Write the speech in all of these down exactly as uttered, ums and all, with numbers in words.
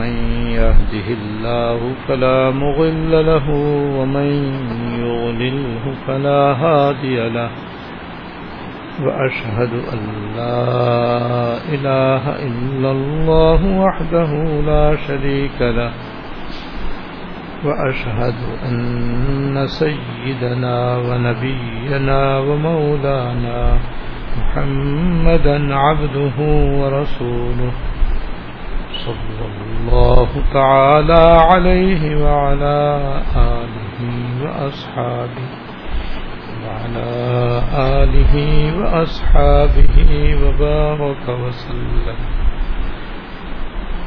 من يهده الله فلا مضل له ومن يضلله فلا هادي له وأشهد أن لا إله إلا الله وحده لا شريك له وأشهد أن سيدنا ونبينا ومولانا محمدا عبده ورسوله صلى الله تعالى عليه وعلى آله وأصحابه وعلى آله وأصحابه وبارك وسلم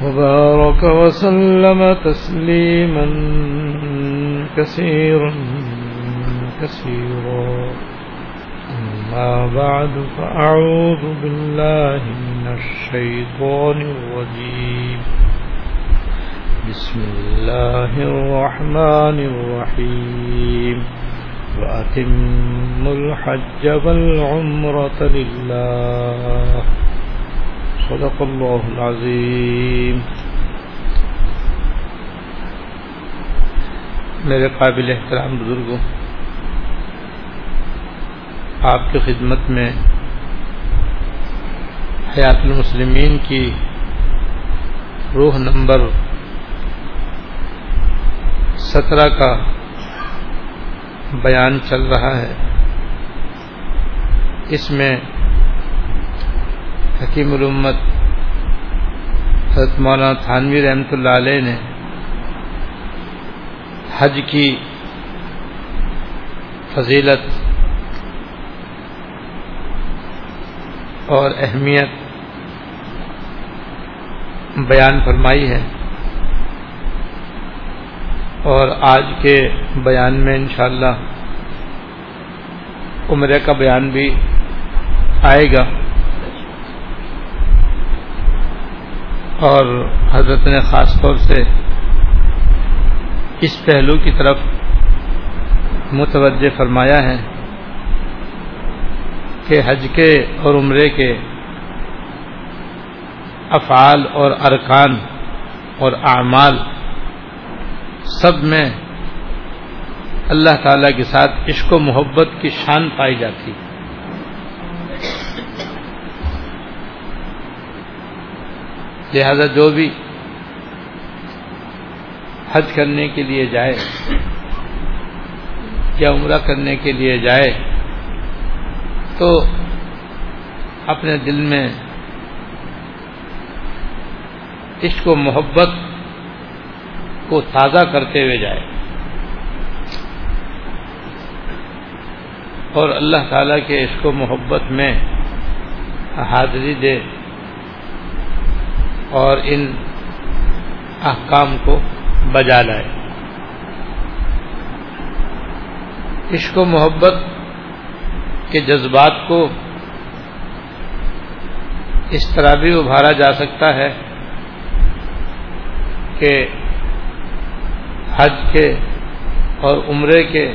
وبارك وسلم تسليما كثيرا كثيرا أما بعد فأعوذ بالله من الشيطان الرجيم بسم الله الرحمن الرحيم وأتموا الحج والعمرة لله صدق الله العظيم. میرے قابل احترام بزرگوں، آپ کی خدمت میں حیات المسلمین کی روح نمبر سترہ کا بیان چل رہا ہے. اس میں حکیم الامت حضرت مولانا تھانوی رحمۃ اللہ علیہ نے حج کی فضیلت اور اہمیت بیان فرمائی ہے، اور آج کے بیان میں انشاءاللہ عمرے کا بیان بھی آئے گا. اور حضرت نے خاص طور سے اس پہلو کی طرف متوجہ فرمایا ہے کہ حج کے اور عمرے کے افعال اور ارکان اور اعمال سب میں اللہ تعالیٰ کے ساتھ عشق و محبت کی شان پائی جاتی. لہذا جو بھی حج کرنے کے لیے جائے یا عمرہ کرنے کے لیے جائے تو اپنے دل میں عشق و محبت کو تازہ کرتے ہوئے جائے، اور اللہ تعالیٰ کے عشق و محبت میں حاضری دے اور ان احکام کو بجا لائے. عشق و محبت کے جذبات کو اس طرح بھی ابھارا جا سکتا ہے کہ حج کے اور عمرے کے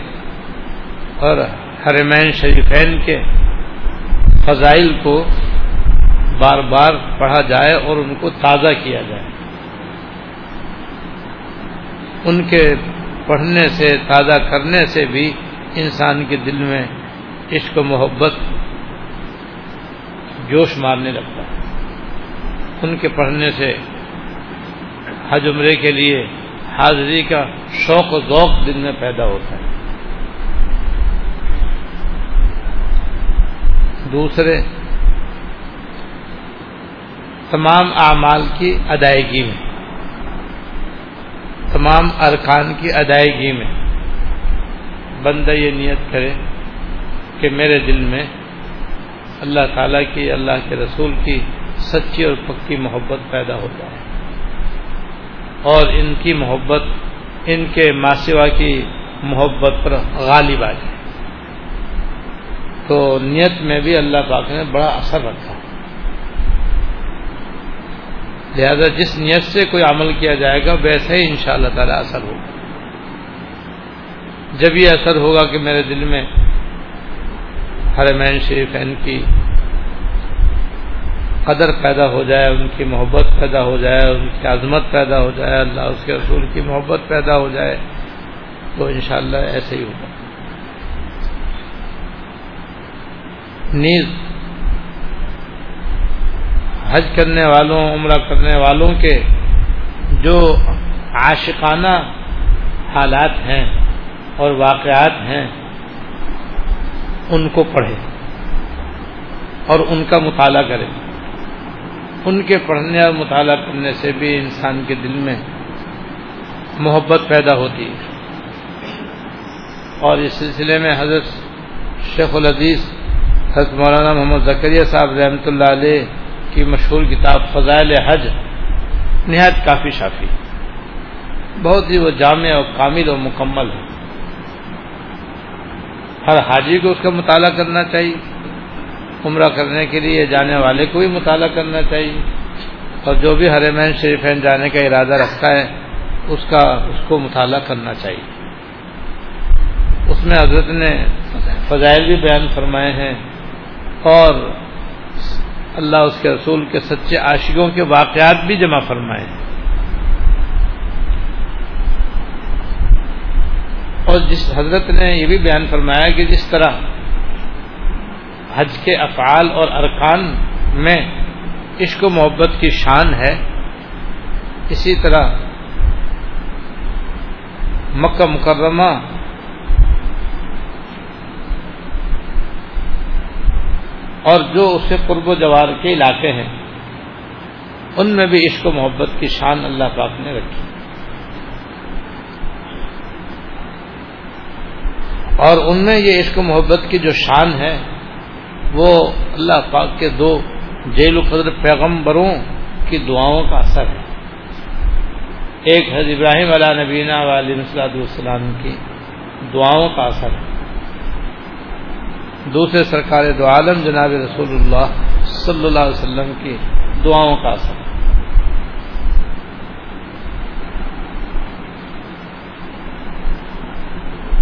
اور حرمین شریفین کے فضائل کو بار بار پڑھا جائے اور ان کو تازہ کیا جائے. ان کے پڑھنے سے، تازہ کرنے سے بھی انسان کے دل میں عشق و محبت جوش مارنے لگتا ہے. ان کے پڑھنے سے حج عمرے کے لیے حاضری کا شوق و ذوق دل میں پیدا ہوتا ہے. دوسرے، تمام اعمال کی ادائیگی میں، تمام ارکان کی ادائیگی میں بندہ یہ نیت کرے کہ میرے دل میں اللہ تعالیٰ کی، اللہ کے رسول کی سچی اور پکی محبت پیدا ہو جائے، اور ان کی محبت، ان کے ماسوا کی محبت پر غالب آ جائے. تو نیت میں بھی اللہ پاک نے بڑا اثر رکھا، لہذا جس نیت سے کوئی عمل کیا جائے گا ویسے ہی انشاءاللہ تعالی اثر ہوگا۔ جب یہ اثر ہوگا کہ میرے دل میں حرمین شریفین کی قدر پیدا ہو جائے، ان کی محبت پیدا ہو جائے، ان کی عظمت پیدا ہو جائے، اللہ اس کے رسول کی محبت پیدا ہو جائے، تو انشاءاللہ ایسے ہی ہوگا۔ نیز حج کرنے والوں، عمرہ کرنے والوں کے جو عاشقانہ حالات ہیں اور واقعات ہیں ان کو پڑھیں اور ان کا مطالعہ کریں۔ ان کے پڑھنے اور مطالعہ کرنے سے بھی انسان کے دل میں محبت پیدا ہوتی ہے۔ اور اس سلسلے میں حضرت شیخ الحدیث حضرت مولانا محمد زکریا صاحب رحمۃ اللہ علیہ کی مشہور کتاب فضائل حج نہایت کافی شافی، بہت ہی وہ جامع اور کامل اور مکمل ہے۔ ہر حاجی کو اس کا مطالعہ کرنا چاہیے، عمرہ کرنے کے لیے جانے والے کو بھی مطالعہ کرنا چاہیے، اور جو بھی حرمین شریفین جانے کا ارادہ رکھتا ہے اس کا اس کو مطالعہ کرنا چاہیے۔ اس میں حضرت نے فضائل بھی بیان فرمائے ہیں اور اللہ اس کے رسول کے سچے عاشقوں کے واقعات بھی جمع فرمائے ہیں۔ اور جس حضرت نے یہ بھی بیان فرمایا کہ جس طرح حج کے افعال اور ارکان میں عشق و محبت کی شان ہے، اسی طرح مکہ مکرمہ اور جو اس سے قرب و جوار کے علاقے ہیں ان میں بھی عشق و محبت کی شان اللہ پاک نے رکھی، اور ان میں یہ عشق و محبت کی جو شان ہے وہ اللہ پاک کے دو جلیل القدر پیغمبروں کی دعاؤں کا اثر ہے۔ ایک حضرت ابراہیم علیہ نبینا و علیہ الصلوۃ والسلام کی دعاؤں کا اثر ہے، دوسرے سرکار دو عالم جناب رسول اللہ صلی اللہ علیہ وسلم کی دعاؤں کا اثر۔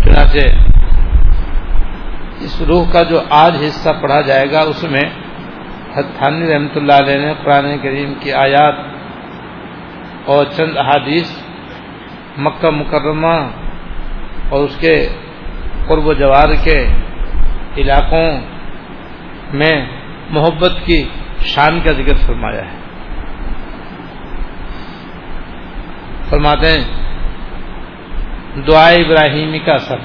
چنانچہ اس روح کا جو آج حصہ پڑھا جائے گا اس میں حتانی رحمۃ اللہ علیہ نے قرآن کریم کی آیات اور چند احادیث مکہ مکرمہ اور اس کے قرب و جوار کے علاقوں میں محبت کی شان کا ذکر فرمایا ہے۔ فرماتے ہیں دعائے ابراہیمی کا اثر،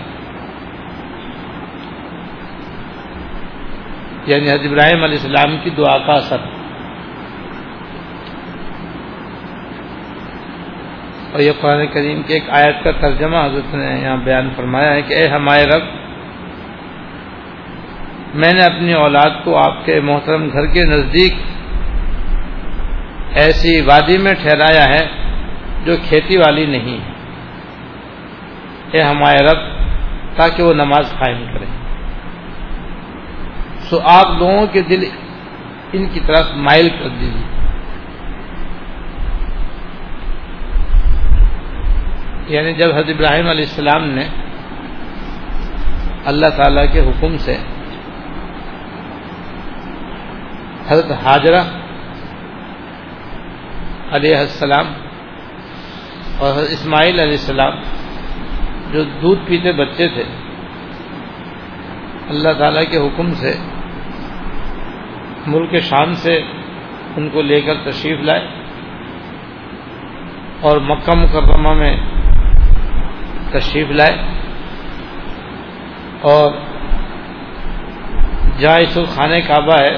یعنی حضرت ابراہیم علیہ السلام کی دعا کا اثر، اور یہ قرآن کریم کی ایک آیت کا ترجمہ حضرت نے یہاں بیان فرمایا ہے کہ اے ہمارے رب، میں نے اپنی اولاد کو آپ کے محترم گھر کے نزدیک ایسی وادی میں ٹھہرایا ہے جو کھیتی والی نہیں ہے، اے ہمارے رب، تاکہ وہ نماز قائم کریں۔ سو آپ لوگوں کے دل ان کی طرف مائل کر دیجیے۔ یعنی جب حضرت ابراہیم علیہ السلام نے اللہ تعالیٰ کے حکم سے حضرت حاجرہ علیہ السلام اور حضرت اسماعیل علیہ السلام جو دودھ پیتے بچے تھے، اللہ تعالیٰ کے حکم سے ملک شام سے ان کو لے کر تشریف لائے اور مکہ مکرمہ میں تشریف لائے، اور جہاں اس وقت خانہ کعبہ ہے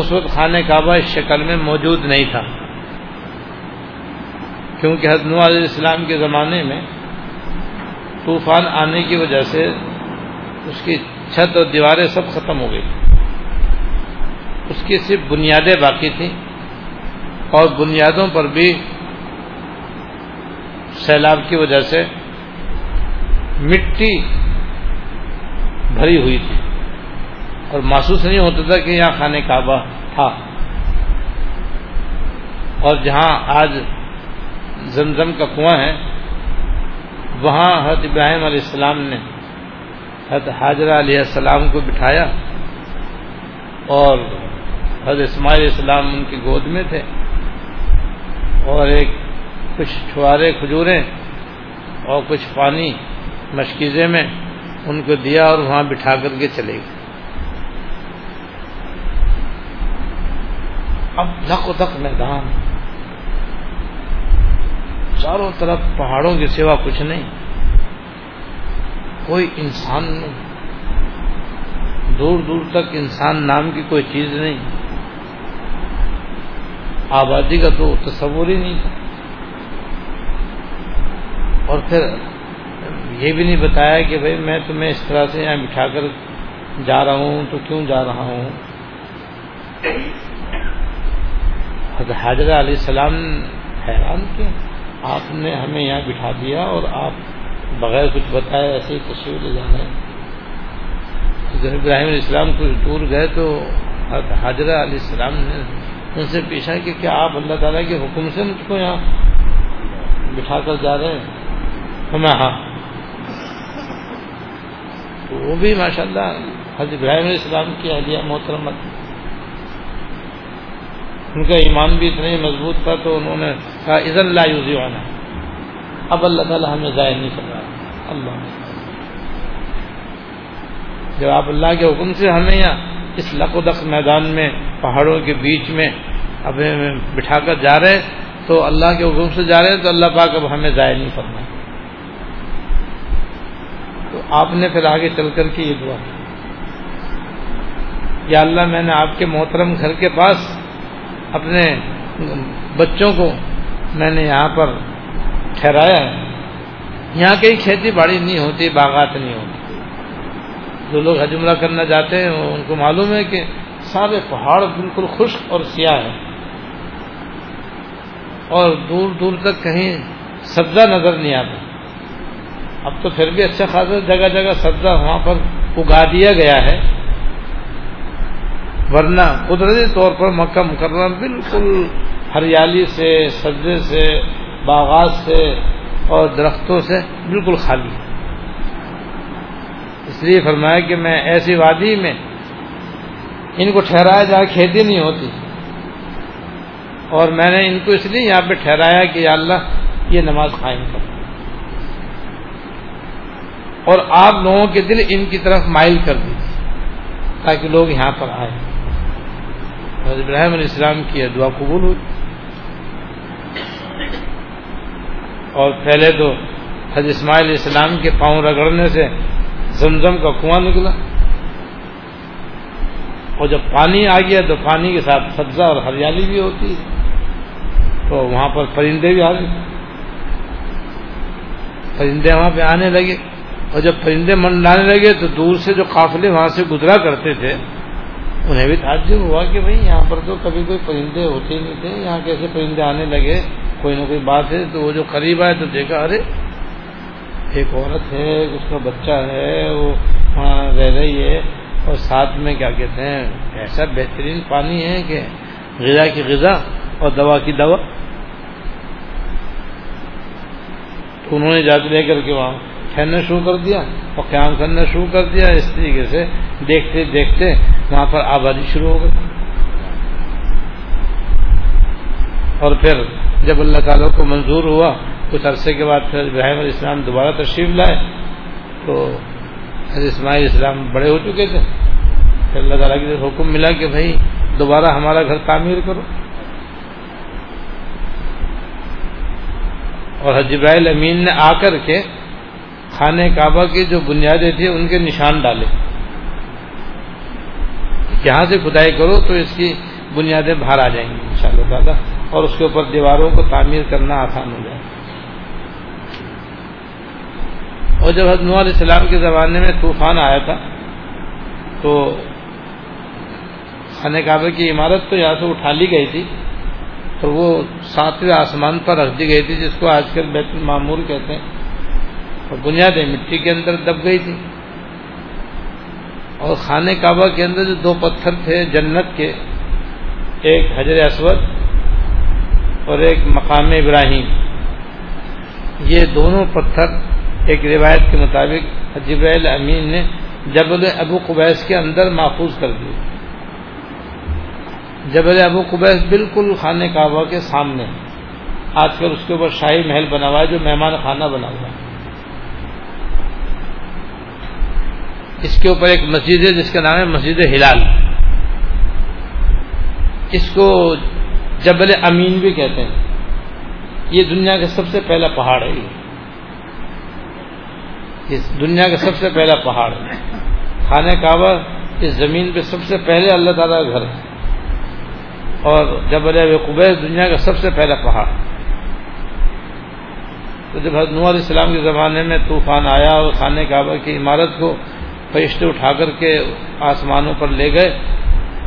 اس وقت خانہ کعبہ اس شکل میں موجود نہیں تھا، کیونکہ حضرت نوح علیہ السلام کے زمانے میں طوفان آنے کی وجہ سے اس کی چھت اور دیواریں سب ختم ہو گئی، اس کی صرف بنیادیں باقی تھیں، اور بنیادوں پر بھی سیلاب کی وجہ سے مٹی بھری ہوئی تھی۔ اور محسوس نہیں ہوتا تھا کہ یہاں خانہ کعبہ تھا. اور جہاں آج زمزم کا کنواں ہے وہاں حضرت ابراہیم علیہ السلام نے حضرت حاجرہ علیہ السلام کو بٹھایا اور حضرت اسماعیل علیہ السلام ان کی گود میں تھے اور ایک کچھ چھوارے کھجوریں اور کچھ پانی مشکیزے میں ان کو دیا اور وہاں بٹھا کر کے چلے گئے. اب دھک و دھک میدان, چاروں طرف پہاڑوں کے سوا کچھ نہیں, کوئی انسان نہیں, دور دور تک انسان نام کی کوئی چیز نہیں, آبادی کا تو تصور ہی نہیں تھا. اور پھر یہ بھی نہیں بتایا کہ بھئی میں تمہیں اس طرح سے یہاں بٹھا کر جا رہا ہوں تو کیوں جا رہا ہوں. حضرت حاجرہ علیہ السلام حیران کہ آپ نے ہمیں یہاں بٹھا دیا اور آپ بغیر کچھ بتائے ایسے ہی تشریف لے جانا ہے. حضرت ابراہیم علیہ السلام کچھ دور گئے تو حضرت حاجرہ علیہ السلام نے ان سے پوچھا کہ کیا آپ اللہ تعالیٰ کے حکم سے مجھ کو یہاں بٹھا کر جا رہے ہیں؟ ہمیں ہاں. وہ بھی ماشاءاللہ حضرت ابراہیم علیہ السلام کی اہلیہ محترمہ, ان کا ایمان بھی اتنا ہی مضبوط تھا تو انہوں نے کہا اذا لا یضیعنا, اب اللہ تعالیٰ ہمیں ضائع نہیں کر رہا. اللہ, جب آپ اللہ کے حکم سے ہمیں یہاں اس لق و دق میدان میں پہاڑوں کے بیچ میں اب بٹھا کر جا رہے تو اللہ کے حکم سے جا رہے تو اللہ پاک اب ہمیں ضائع نہیں کرنا. تو آپ نے پھر آگے چل کر کے یہ دعا کی, یا اللہ میں نے آپ کے محترم گھر کے پاس اپنے بچوں کو میں نے یہاں پر ٹھہرایا ہے, یہاں کہیں کھیتی باڑی نہیں ہوتی, باغات نہیں ہوتی. جو لوگ حج عمرہ کرنا جاتے ہیں ان کو معلوم ہے کہ سارے پہاڑ بالکل خشک اور سیاہ ہیں اور دور دور تک کہیں سبزہ نظر نہیں آتا. اب تو پھر بھی اچھا خاصا جگہ جگہ سبزہ وہاں پر اگا دیا گیا ہے, ورنہ قدرتی طور پر مکہ مکرمہ بالکل ہریالی سے, سبزے سے, باغات سے اور درختوں سے بالکل خالی ہے. اس لیے فرمایا کہ میں ایسی وادی میں ان کو ٹھہرایا جہاں کھیتی نہیں ہوتی, اور میں نے ان کو اس لیے یہاں پہ ٹھہرایا کہ یا اللہ یہ نماز قائم کرو اور آپ لوگوں کے دل ان کی طرف مائل کر دیجیے تاکہ لوگ یہاں پر آئیں. حضرت ابراہیم علیہ السلام کی دعا قبول ہوئی. اور پہلے تو حضرت اسماعیل علیہ السلام کے پاؤں رگڑنے سے زمزم کا کنواں نکلا, اور جب پانی آ گیا تو پانی کے ساتھ سبزہ اور ہریالی بھی ہوتی ہے, تو وہاں پر پرندے بھی آ گئے. پرندے وہاں پہ آنے لگے, اور جب پرندے منڈانے لگے تو دور سے جو قافلے وہاں سے گزرا کرتے تھے انہیں بھی تعجب ہوا کہ بھئی یہاں پر تو کبھی کوئی پرندے ہوتے ہی نہیں تھے, یہاں کیسے پرندے آنے لگے, کوئی نہ کوئی بات ہے. تو وہ جو قریب آئے تو دیکھا ارے ایک عورت ہے, اس کا بچہ ہے, وہ وہاں رہ رہی ہے, اور ساتھ میں کیا کہتے ہیں ایسا بہترین پانی ہے کہ غذا کی غذا اور دوا کی دوا. تو انہوں نے جات لے کر کے وہاں ٹھہرنا شروع کر دیا اور قیام کرنا شروع کر دیا. اس طریقے سے دیکھتے دیکھتے وہاں پر آبادی شروع ہو گئی. اور پھر جب اللہ تعالیٰ کو منظور ہوا کچھ عرصے کے بعد پھر ابراہیم علیہ السلام دوبارہ تشریف لائے تو حضرت اسماعیل علیہ السلام بڑے ہو چکے تھے. پھر اللہ تعالیٰ کی حکم ملا کہ بھائی دوبارہ ہمارا گھر تعمیر کرو. اور حضرت جبرائیل امین نے آ کر کے خانہ کعبہ کی جو بنیادیں تھیں ان کے نشان ڈالے, یہاں سے کھدائی کرو تو اس کی بنیادیں باہر آ جائیں گی انشاءاللہ تعالیٰ, اور اس کے اوپر دیواروں کو تعمیر کرنا آسان ہو جائے. اور جب حضرت نوح علیہ السلام کے زمانے میں طوفان آیا تھا تو خانہ کعبہ کی عمارت تو یہاں سے اٹھا لی گئی تھی, تو وہ ساتویں آسمان پر رکھ دی گئی تھی جس کو آج کل بیت المعمور کہتے ہیں, اور بنیادیں مٹی کے اندر دب گئی تھی. اور خانہ کعبہ کے اندر جو دو پتھر تھے جنت کے، ایک حجر اسود اور ایک مقام ابراہیم، یہ دونوں پتھر ایک روایت کے مطابق جبرائیل امین نے جبل ابو قبیس کے اندر محفوظ کر دیے۔ جبل ابو قبیس بالکل خانہ کعبہ کے سامنے، آج کل اس کے اوپر شاہی محل بنا ہوا ہے جو مہمان خانہ بنا ہوا ہے، اس کے اوپر ایک مسجد ہے جس کا نام ہے مسجد ہلال، اس کو جبل امین بھی کہتے ہیں، یہ دنیا کا سب سے پہلا پہاڑ ہے، اس دنیا کا سب سے پہلا پہاڑ ہے خانہ کعبہ اس زمین پہ سب سے پہلے اللہ تعالیٰ کا گھر ہے، اور جبل قبیس دنیا کا سب سے پہلا پہاڑ۔ تو جب حضرت نوح علیہ السلام کے زمانے میں طوفان آیا اور خانہ کعبہ کی عمارت کو فرشتے اٹھا کر کے آسمانوں پر لے گئے،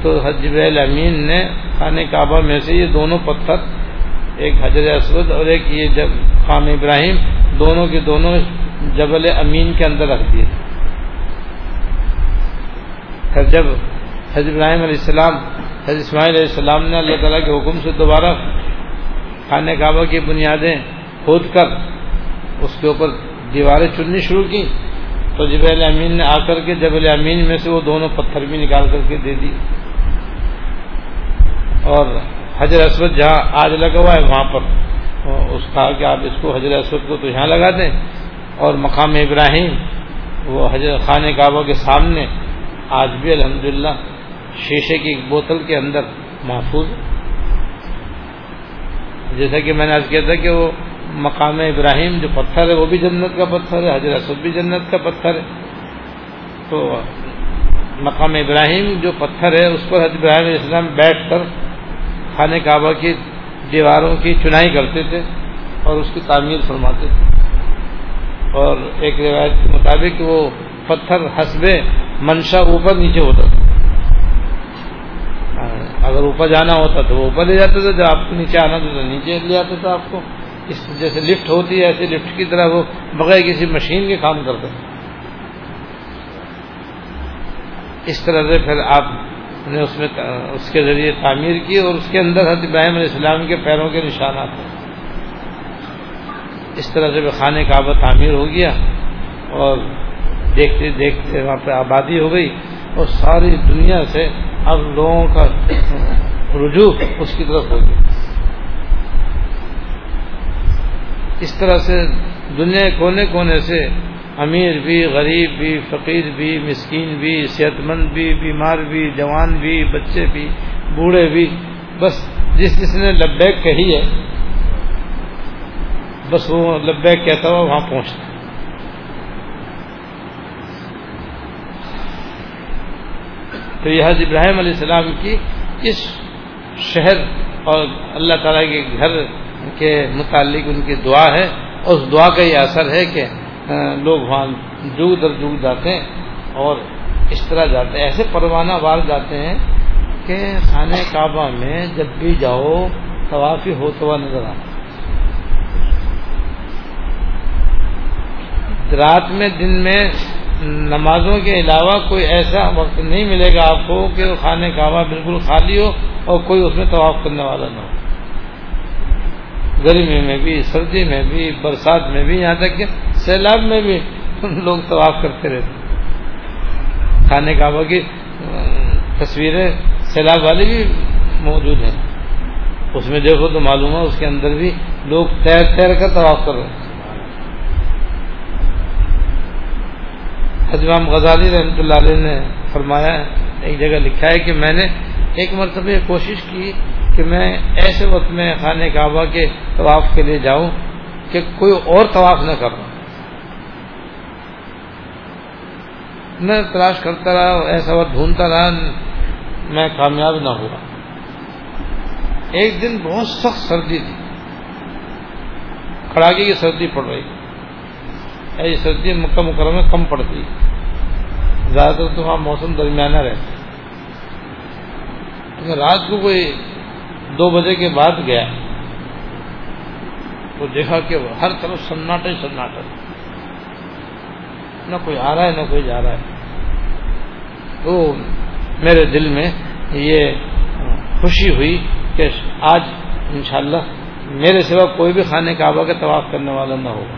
تو حضرت جبرائیل امین نے خانہ کعبہ میں سے یہ دونوں پتھر، ایک حجر اسود اور ایک یہ جب مقام ابراہیم، دونوں کے دونوں جبل امین کے اندر رکھ دیے۔ پھر جب حضرت ابراہیم علیہ السلام، حضرت اسماعیل علیہ السلام نے اللہ تعالیٰ کے حکم سے دوبارہ خانہ کعبہ کی بنیادیں کھود کر اس کے اوپر دیواریں چننی شروع کی، تو جبل امین نے آ کر کے جبل امین میں سے وہ دونوں پتھر بھی نکال کر کے دے دی، اور حجر اسود جہاں آج لگا ہوا ہے وہاں پر اس کہا کہ آپ اس کو حجر اسود کو تو یہاں لگا دیں، اور مقام ابراہیم وہ حجر خانہ کعبہ کے سامنے آج بھی الحمدللہ شیشے کی ایک بوتل کے اندر محفوظ، جیسا کہ میں نے آج کیا تھا کہ وہ مقام ابراہیم جو پتھر ہے وہ بھی جنت کا پتھر ہے، حجر اسود بھی جنت کا پتھر ہے، تو مقام ابراہیم جو پتھر ہے اس پر حضرت ابراہیم علیہ السلام بیٹھ کر خانہ کعبہ کی دیواروں کی چنائی کرتے تھے اور اس کی تعمیر فرماتے تھے، اور ایک روایت کے مطابق وہ پتھر حسب منشا اوپر نیچے ہوتا تھا، اگر اوپر جانا ہوتا تو وہ اوپر لے جاتا تھا، جب آپ کو نیچے آنا تھا تو نیچے لے جاتا تھا آپ کو، اس جیسے لفٹ ہوتی ہے ایسے لفٹ کی طرح وہ بغیر کسی مشین کے کام کرتا تھا۔ اس طرح سے پھر آپ نے اس میں اس کے ذریعے تعمیر کی، اور اس کے اندر حضرت ابراہیم علیہ السلام کے پیروں کے نشانات ہیں۔ اس طرح سے وہ خانہ کعبہ تعمیر ہو گیا اور دیکھتے دیکھتے وہاں پہ آبادی ہو گئی، اور ساری دنیا سے اب لوگوں کا رجوع اس کی طرف ہو گیا۔ اس طرح سے دنیا کونے کونے سے امیر بھی، غریب بھی، فقیر بھی، مسکین بھی، صحت مند بھی، بیمار بھی، جوان بھی، بچے بھی، بوڑھے بھی، بس جس جس نے لبیک کہی ہے بس وہ لبیک کہتا ہوا وہاں پہنچتا۔ تو یہ حضرت ابراہیم علیہ السلام کی اس شہر اور اللہ تعالیٰ کے گھر کے متعلق ان کی دعا ہے، اور اس دعا کا یہ اثر ہے کہ لوگ وہاں جگ در جگ جاتے ہیں اور اس طرح جاتے ہیں، ایسے پروانہ وار جاتے ہیں کہ خانہ کعبہ میں جب بھی جاؤ طواف ہوتا ہوا نظر آتا ہے۔ رات میں دن میں نمازوں کے علاوہ کوئی ایسا وقت نہیں ملے گا آپ کو کہ خانہ کعبہ بالکل خالی ہو اور کوئی اس میں طواف کرنے والا نہ ہو، گرمی میں بھی، سردی میں بھی، برسات میں بھی، یہاں تک کہ سیلاب میں بھی لوگ طواف کرتے رہتے ہیں۔ خانہ کعبہ کی تصویریں سیلاب والی بھی موجود ہیں، اس میں دیکھو تو معلوم ہے اس کے اندر بھی لوگ تیر تیر کر طواف کر رہے ہیں۔ حضرت امام غزالی رحمۃ اللہ علیہ نے فرمایا، ایک جگہ لکھا ہے کہ میں نے ایک مرتبہ یہ کوشش کی کہ میں ایسے وقت میں خانہ کعبہ کے طواف کے لیے جاؤں کہ کوئی اور طواف نہ کروں، میں تلاش کرتا رہا، ایسا وقت ڈھونڈتا رہا، میں کامیاب نہ ہوا۔ ایک دن بہت سخت سردی تھی، کڑاکے کی سردی پڑ رہی، ایسی سردی مکہ مکرمہ میں کم پڑتی، زیادہ تر تو وہاں موسم درمیانہ رہتا۔ رات کو کوئی دو بجے کے بعد گیا تو دیکھا کہ ہر طرف سناٹا ہی سناٹا، نہ کوئی آ رہا ہے نہ کوئی جا رہا ہے۔ وہ میرے دل میں یہ خوشی ہوئی کہ آج انشاءاللہ میرے سوا کوئی بھی خانہ کعبہ کا طواف کرنے والا نہ ہوگا.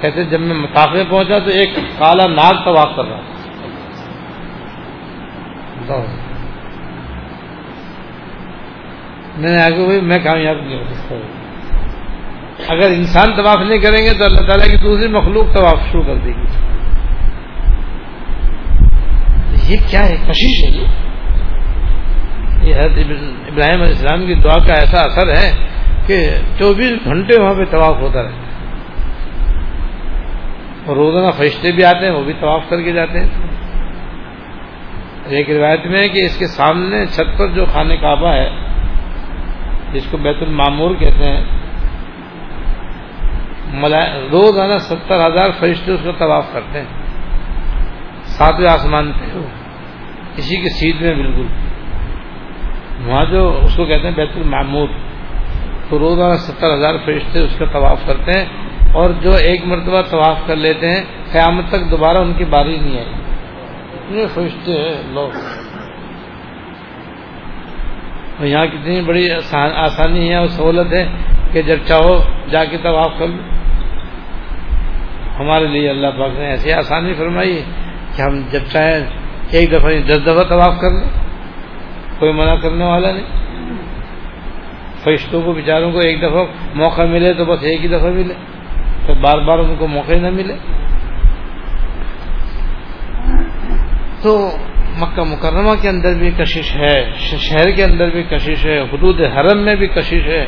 کہتے جب میں مطاف میں پہنچا تو ایک کالا ناگ طواف کر رہا تھا. میں نے آگے ہوئی میں کامیاب نہیں ہو سکتا. اگر انسان طواف نہیں کریں گے تو اللہ تعالیٰ کی دوسری مخلوق طواف شروع کر دے گی. یہ کیا ہے؟ کشش ہے. یہ حضرت ابراہیم علیہ السلام کی دعا کا ایسا اثر ہے کہ چوبیس گھنٹے وہاں پہ طواف ہوتا رہتا ہے. روزانہ فرشتے بھی آتے ہیں, وہ بھی طواف کر کے جاتے ہیں. ایک روایت میں ہے کہ اس کے سامنے چھت پر جو خانہ کعبہ ہے جس کو بیت المعمور کہتے ہیں, روزانہ ستر ہزار فرشتے اس کا طواف کرتے ہیں. ساتویں آسمان پہ اسی کے سیدھ میں بالکل وہاں جو اس کو کہتے ہیں بیت المعمور, تو روزانہ ستر ہزار فرشتے اس کا طواف کرتے ہیں. اور جو ایک مرتبہ طواف کر لیتے ہیں قیامت تک دوبارہ ان کی باری نہیں آئی. یہ فرشتے ہیں لوگ. اور یہاں کتنی بڑی آسانی ہے اور سہولت ہے کہ جب چاہو جا کے طواف کر لو. ہمارے لیے اللہ پاک نے ایسی آسانی فرمائی ہے کہ ہم جب چاہیں ایک دفعہ نہیں دس دفعہ طواف کر لیں, کوئی منع کرنے والا نہیں. فرشتوں کو بیچاروں کو ایک دفعہ موقع ملے تو بس ایک ہی دفعہ ملے, تو بار بار ان کو موقع نہ ملے. تو مکہ مکرمہ کے اندر بھی کشش ہے, شہر کے اندر بھی کشش ہے, حدود حرم میں بھی کشش ہے,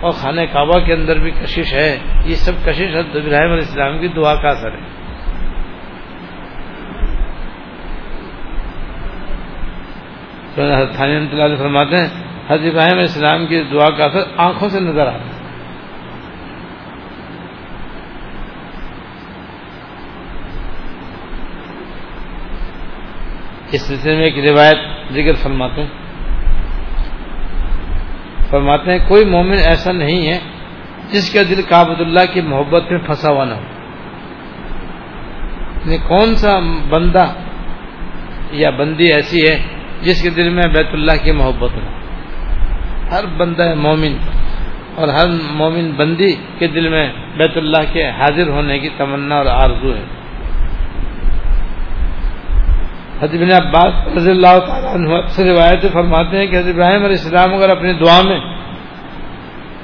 اور خانہ کعبہ کے اندر بھی کشش ہے. یہ سب کشش حضرت ابراہیم علیہ السلام کی دعا کا اثر ہے. تو حضرت ثانی رحمۃ اللہ علیہ فرماتے ہیں حضرت ابراہیم علیہ السلام کی دعا کا اثر آنکھوں سے نظر آتا ہے. اس سلسلے میں ایک روایت ذکر فرماتے ہیں فرماتے ہیں کوئی مومن ایسا نہیں ہے جس کا دل کعبۃ اللہ کی محبت میں پھنسا ہوا نہ ہو. کون سا بندہ یا بندی ایسی ہے جس کے دل میں بیت اللہ کی محبت نہ ہو؟ ہر بندہ مومن اور ہر مومن بندی کے دل میں بیت اللہ کے حاضر ہونے کی تمنا اور آرزو ہے. حضرت ابن عباس رضی اللہ تعالیٰ عنہ سے روایت فرماتے ہیں کہ حضرت ابراہیم علیہ السلام اگر اپنی دعا میں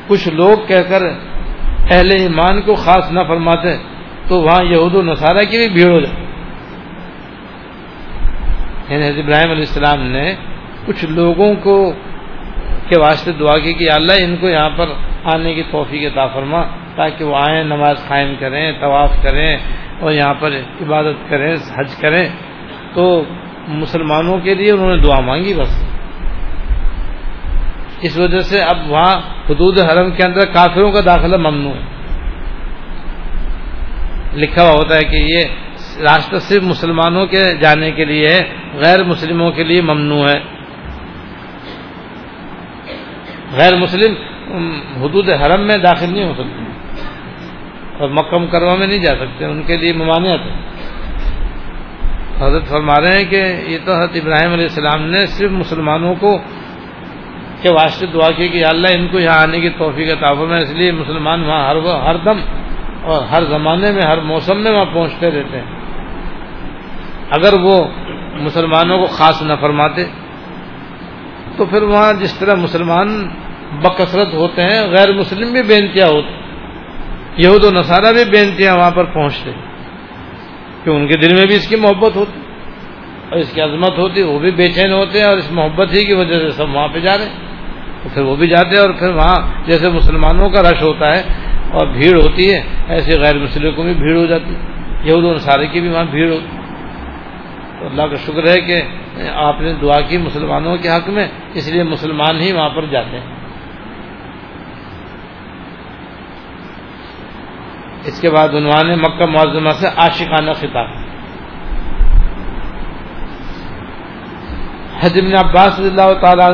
کچھ لوگ کہہ کر اہل ایمان کو خاص نہ فرماتے تو وہاں یہود و نصارہ کی بھی بھیڑ ہو جاتی. یعنی حضرت ابراہیم علیہ السلام نے کچھ لوگوں کو کے واسطے دعا کی کہ اللہ ان کو یہاں پر آنے کی توفیق عطا فرما تاکہ وہ آئیں, نماز قائم کریں, طواف کریں اور یہاں پر عبادت کریں, حج کریں. تو مسلمانوں کے لیے انہوں نے دعا مانگی. بس اس وجہ سے اب وہاں حدود حرم کے اندر کافروں کا داخلہ ممنوع ہے. لکھا ہوا ہوتا ہے کہ یہ راستہ صرف مسلمانوں کے جانے کے لیے ہے, غیر مسلموں کے لیے ممنوع ہے. غیر مسلم حدود حرم میں داخل نہیں ہو سکتے اور مکہ مکرمہ میں نہیں جا سکتے, ان کے لیے ممانعت ہے. حضرت فرما رہے ہیں کہ یہ تو حضرت ابراہیم علیہ السلام نے صرف مسلمانوں کو کے واسطے دعا کی کہ اللہ ان کو یہاں آنے کی توفیق عطا فرما, اس لیے مسلمان وہاں ہر ہر دم اور ہر زمانے میں ہر موسم میں وہاں پہنچتے رہتے ہیں. اگر وہ مسلمانوں کو خاص نہ فرماتے تو پھر وہاں جس طرح مسلمان بکثرت ہوتے ہیں غیر مسلم بھی بے انتہا ہوتے, یہود و نصارہ بھی بے انتہا وہاں پر پہنچتے کہ ان کے دل میں بھی اس کی محبت ہوتی اور اس کی عظمت ہوتی. وہ بھی بے چین ہوتے ہیں اور اس محبت ہی کی وجہ سے سب وہاں پہ جا رہے ہیں. تو پھر وہ بھی جاتے ہیں اور پھر وہاں جیسے مسلمانوں کا رش ہوتا ہے اور بھیڑ ہوتی ہے, ایسے غیر مسلموں کو بھی بھیڑ ہو جاتی ہے, یہود و نصارہ کی بھی وہاں بھیڑ ہوتی. تو اللہ کا شکر ہے کہ آپ نے دعا کی مسلمانوں کے حق میں, اس لیے مسلمان ہی وہاں پر جاتے ہیں. اس کے بعد عنوان مکہ معظمہ سے عاشقانہ خطاب. حضرت ابن عباس رضی اللہ تعالیٰ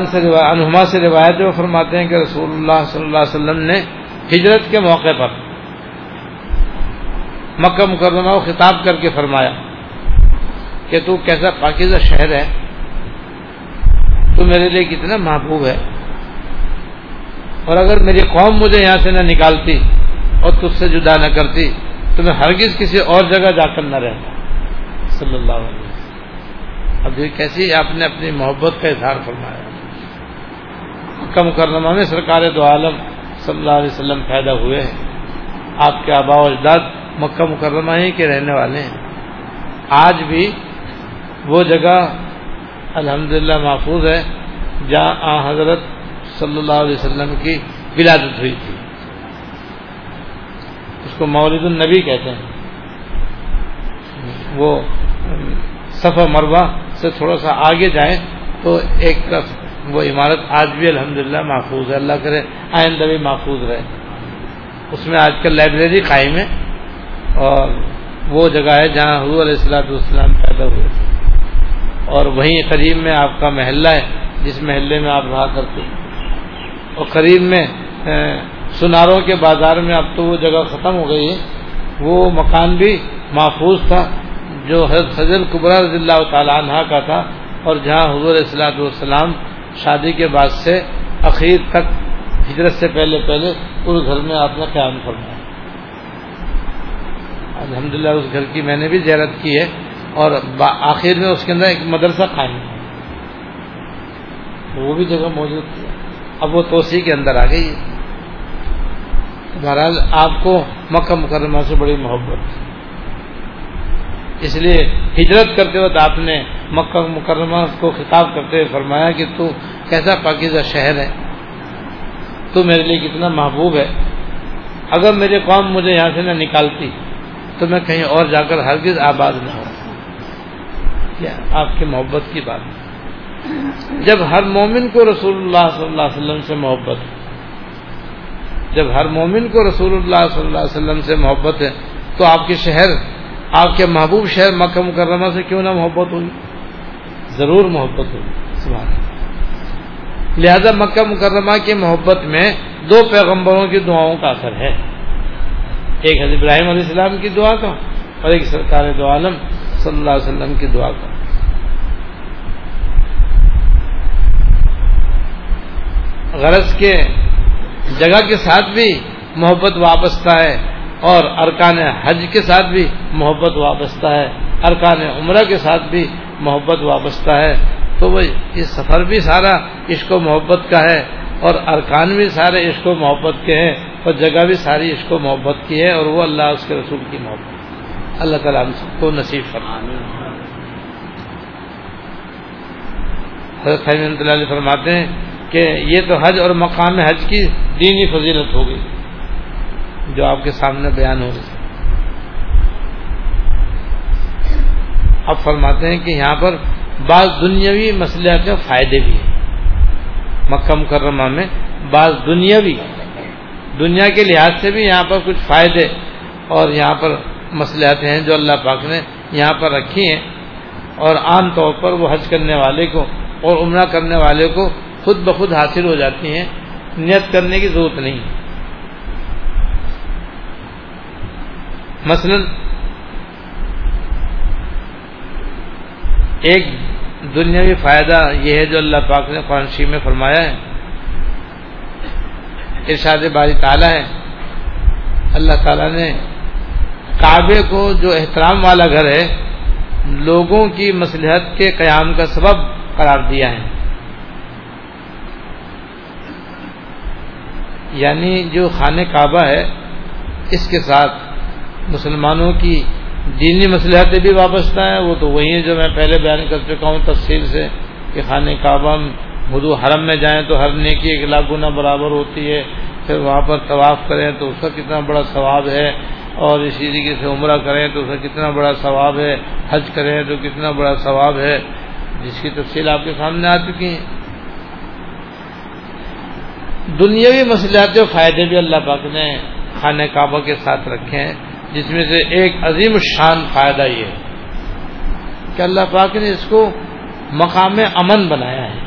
عنہما سے روایت میں فرماتے ہیں کہ رسول اللہ صلی اللہ علیہ وسلم نے ہجرت کے موقع پر مکہ مکرمہ کو خطاب کر کے فرمایا کہ تو کیسا پاکیزہ شہر ہے، تو میرے لیے کتنا محبوب ہے، اور اگر میری قوم مجھے یہاں سے نہ نکالتی اور تجھ سے جدا نہ کرتی تو میں ہرگز کسی اور جگہ جا کر نہ رہتا، صلی اللہ علیہ وسلم۔ اب یہ کیسی آپ نے اپنی محبت کا اظہار فرمایا۔ کم کرنما میں سرکار دو عالم صلی اللہ علیہ وسلم پیدا ہوئے ہیں، آپ کے آباء و اجداد مکہ مکرمہ ہی کے رہنے والے ہیں، آج بھی وہ جگہ الحمدللہ محفوظ ہے جہاں آ حضرت صلی اللہ علیہ وسلم کی ولادت ہوئی تھی، اس کو مولد النبی کہتے ہیں۔ وہ صفا مروہ سے تھوڑا سا آگے جائیں تو ایک وہ عمارت آج بھی الحمدللہ محفوظ ہے، اللہ کرے آئندہ بھی محفوظ رہے۔ اس میں آج کل لائبریری قائم ہے، اور وہ جگہ ہے جہاں حضور علیہ الصلوۃ والسلام پیدا ہوئے تھے، اور وہیں قریب میں آپ کا محلہ ہے جس محلے میں آپ رہا کرتے ہیں، اور قریب میں سناروں کے بازار میں اب تو وہ جگہ ختم ہو گئی ہے، وہ مکان بھی محفوظ تھا جو حضرت خدیجہ کبریٰ رضی اللہ تعالیٰ عنہ کا تھا، اور جہاں حضور علیہ الصلوۃ والسلام شادی کے بعد سے اخیر تک ہجرت سے پہلے پہلے اس گھر میں آپ نے قیام فرمایا۔ الحمدللہ اس گھر کی میں نے بھی زیارت کی ہے، اور آخر میں اس کے اندر ایک مدرسہ قائم ہے، وہ بھی جگہ موجود تھی، اب وہ توسیع کے اندر آ گئی ہے۔ بہرحال آپ کو مکہ مکرمہ سے بڑی محبت، اس لیے ہجرت کرتے وقت آپ نے مکہ مکرمہ کو خطاب کرتے ہوئے فرمایا کہ تو کیسا پاکیزہ شہر ہے، تو میرے لیے کتنا محبوب ہے، اگر میری قوم مجھے یہاں سے نہ نکالتی تو میں کہیں اور جا کر ہرگز آباد نہ ہوں۔ یہ آپ کی محبت کی بات ہے۔ جب ہر مومن کو رسول اللہ صلی اللہ علیہ وسلم سے محبت ہے جب ہر مومن کو رسول اللہ صلی اللہ علیہ وسلم سے محبت ہے تو آپ کے شہر، آپ کے محبوب شہر مکہ مکرمہ سے کیوں نہ محبت ہوگی؟ ضرور محبت ہوگی، سبحان اللہ۔ لہذا مکہ مکرمہ کی محبت میں دو پیغمبروں کی دعاؤں کا اثر ہے، ایک حضرت ابراہیم علیہ السلام کی دعا کا اور ایک سرکار دو عالم صلی اللہ علیہ وسلم کی دعا کا۔ غرض کے جگہ کے ساتھ بھی محبت وابستہ ہے، اور ارکان حج کے ساتھ بھی محبت وابستہ ہے، ارکان عمرہ کے ساتھ بھی محبت وابستہ ہے، تو وہ یہ سفر بھی سارا عشق و محبت کا ہے، اور ارکان بھی سارے عشق و محبت کے ہیں، اور جگہ بھی ساری عشق و محبت کی ہے، اور وہ اللہ اس کے رسول کی محبت۔ اللہ تعالیٰ ہم سب کو نصیب فرمائے۔ حضرت رحمۃ اللہ علیہ فرماتے ہیں کہ یہ تو حج اور مقام حج کی دینی فضیلت ہوگی جو آپ کے سامنے بیان ہو رہی ہے۔ اب فرماتے ہیں کہ یہاں پر بعض دنیاوی مسئلہ کے فائدے بھی ہیں، مکہ مکرمہ میں بعض دنیاوی دنیا کے لحاظ سے بھی یہاں پر کچھ فائدے اور یہاں پر مصلحت ہیں جو اللہ پاک نے یہاں پر رکھی ہیں، اور عام طور پر وہ حج کرنے والے کو اور عمرہ کرنے والے کو خود بخود حاصل ہو جاتی ہیں، نیت کرنے کی ضرورت نہیں۔ مثلا ایک دنیاوی فائدہ یہ ہے جو اللہ پاک نے قرآن شریف میں فرمایا ہے، ارشاد باری تعالیٰ ہے، اللہ تعالیٰ نے کعبے کو جو احترام والا گھر ہے لوگوں کی مصلحت کے قیام کا سبب قرار دیا ہے، یعنی جو خانہ کعبہ ہے اس کے ساتھ مسلمانوں کی دینی مصلحتیں بھی وابستہ ہیں، وہ تو وہی ہیں جو میں پہلے بیان کر چکا ہوں تفصیل سے، کہ خانہ کعبہ حضور حرم میں جائیں تو ہر نیکی ایک لاکھ گنا برابر ہوتی ہے، پھر وہاں پر طواف کریں تو اس کا کتنا بڑا ثواب ہے، اور اسی طریقے سے عمرہ کریں تو اس کا کتنا بڑا ثواب ہے، حج کریں تو کتنا بڑا ثواب ہے، جس کی تفصیل آپ کے سامنے آ چکی ہے۔ دنیاوی مسئلات و فائدے بھی اللہ پاک نے خانہ کعبہ کے ساتھ رکھے ہیں، جس میں سے ایک عظیم الشان فائدہ یہ ہے کہ اللہ پاک نے اس کو مقام امن بنایا ہے،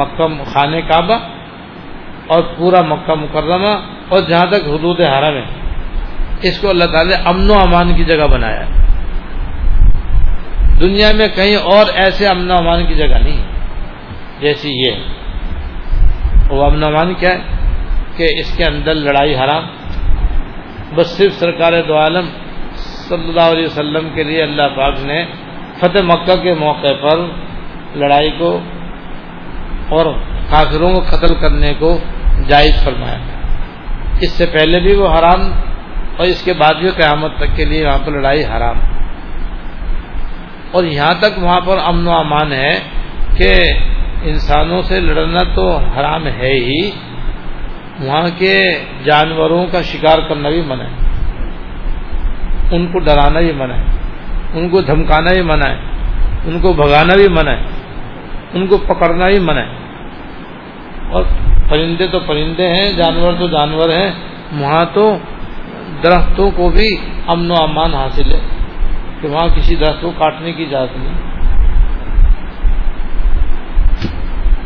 مکہ خانہ کعبہ اور پورا مکہ مکرمہ اور جہاں تک حدود حرم ہے، اس کو اللہ تعالی نے امن و امان کی جگہ بنایا ہے۔ دنیا میں کہیں اور ایسے امن و امان کی جگہ نہیں جیسی یہ. وہ امن و امان کیا ہے کہ اس کے اندر لڑائی حرام. بس صرف سرکار دو عالم صلی اللہ علیہ وسلم کے لیے اللہ پاک نے فتح مکہ کے موقع پر لڑائی کو اور کافروں کو قتل کرنے کو جائز فرمایا. اس سے پہلے بھی وہ حرام اور اس کے بعد بھی قیامت تک کے لیے وہاں پر لڑائی حرام. اور یہاں تک وہاں پر امن و امان ہے کہ انسانوں سے لڑنا تو حرام ہے ہی, وہاں کے جانوروں کا شکار کرنا بھی منع ہے, ان کو ڈرانا بھی منع ہے, ان کو دھمکانا بھی منع ہے, ان کو بھگانا بھی منع ہے, ان کو پکڑنا بھی منع ہے. اور پرندے تو پرندے ہیں, جانور تو جانور ہیں, وہاں تو درختوں کو بھی امن و امان حاصل ہے کہ وہاں کسی درخت کو کاٹنے کی اجازت نہیں.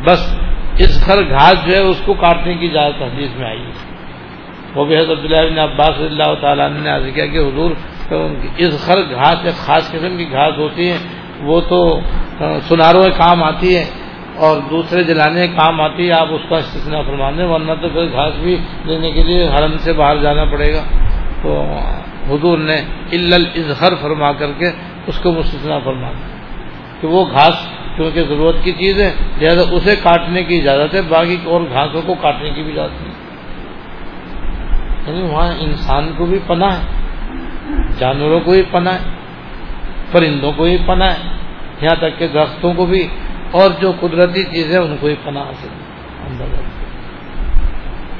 بس اس خر گھاس جو ہے اس کو کاٹنے کی اجازت حدیث میں آئی ہے. وہ بھی حضرت عبداللہ بن عباس رضی اللہ تعالیٰ نے عرض کیا کہ حضور اس خر گھاس ایک خاص قسم کی گھاس ہوتی ہے, وہ تو سناروں کے کام آتی ہے اور دوسرے جلانے کے کام آتی ہے, آپ اس کا استثناء فرما دیں, ورنہ تو پھر گھاس بھی لینے کے لیے حرم سے باہر جانا پڑے گا. تو حضور نے الا الاظہر فرما کر کے اس کو مستثنا فرما دیا کہ وہ گھاس کیونکہ ضرورت کی چیز ہے لہٰذا اسے کاٹنے کی اجازت ہے, باقی اور گھاسوں کو کاٹنے کی بھی اجازت نہیں. یعنی وہاں انسان کو بھی پناہ ہے, جانوروں کو بھی پناہ ہے, پرندوں کو بھی پناہ ہے, یہاں تک کہ درختوں کو بھی, اور جو قدرتی چیزیں ان کو بھی پناہ حاصل ہے.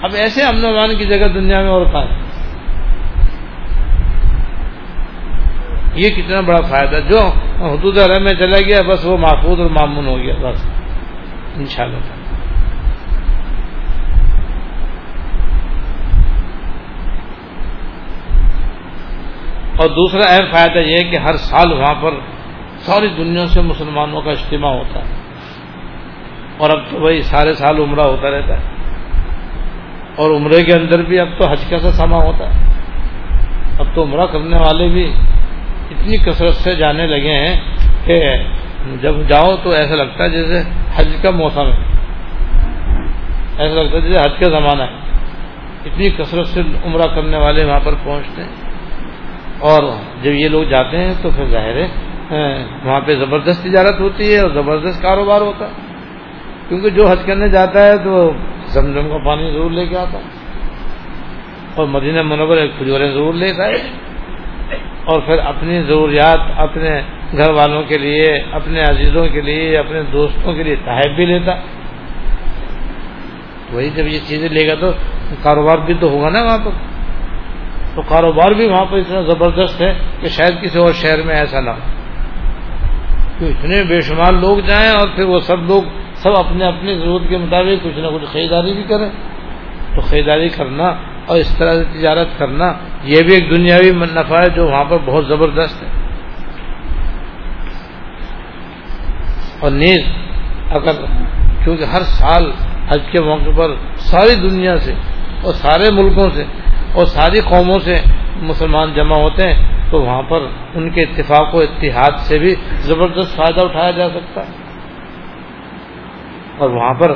اب ایسے امن و امان کی جگہ دنیا میں اور کہاں ہے؟ یہ کتنا بڑا فائدہ جو حدود حرم میں چلا گیا بس وہ محفوظ اور مامون ہو گیا بس انشاءاللہ تعالی. اور دوسرا اہم فائدہ یہ ہے کہ ہر سال وہاں پر ساری دنیا سے مسلمانوں کا اجتماع ہوتا ہے, اور اب تو وہی سارے سال عمرہ ہوتا رہتا ہے, اور عمرے کے اندر بھی اب تو حج کا سا سما ہوتا ہے. اب تو عمرہ کرنے والے بھی اتنی کثرت سے جانے لگے ہیں کہ جب جاؤ تو ایسا لگتا ہے جیسے حج کا موسم ہے, ایسا لگتا ہے جیسے حج کا زمانہ ہے. اتنی کثرت سے عمرہ کرنے والے وہاں پر پہنچتے ہیں, اور جب یہ لوگ جاتے ہیں تو پھر ظاہر ہے وہاں پہ زبردست تجارت ہوتی ہے اور زبردست کاروبار ہوتا ہے, کیونکہ جو حج کرنے جاتا ہے تو زمزم کا پانی ضرور لے کے آتا ہے اور مدینہ منور ایک کھجوریں ضرور لیتا ہے, اور پھر اپنی ضروریات اپنے گھر والوں کے لیے, اپنے عزیزوں کے لیے, اپنے دوستوں کے لیے تحائف بھی لیتا. وہی جب یہ چیزیں لے گا تو کاروبار بھی تو ہوگا نا وہاں پر, تو کاروبار بھی وہاں پر اتنا زبردست ہے کہ شاید کسی اور شہر میں ایسا نہ ہو. اتنے بے شمار لوگ جائیں اور پھر وہ سب لوگ سب اپنے اپنی ضرورت کے مطابق کچھ نہ کچھ خریداری بھی کریں. تو خریداری کرنا اور اس طرح سے تجارت کرنا یہ بھی ایک دنیاوی نفع ہے جو وہاں پر بہت زبردست ہے. اور نیز اگر کیونکہ ہر سال حج کے موقع پر ساری دنیا سے اور سارے ملکوں سے اور ساری قوموں سے مسلمان جمع ہوتے ہیں, تو وہاں پر ان کے اتفاق و اتحاد سے بھی زبردست فائدہ اٹھایا جا سکتا ہے. اور وہاں پر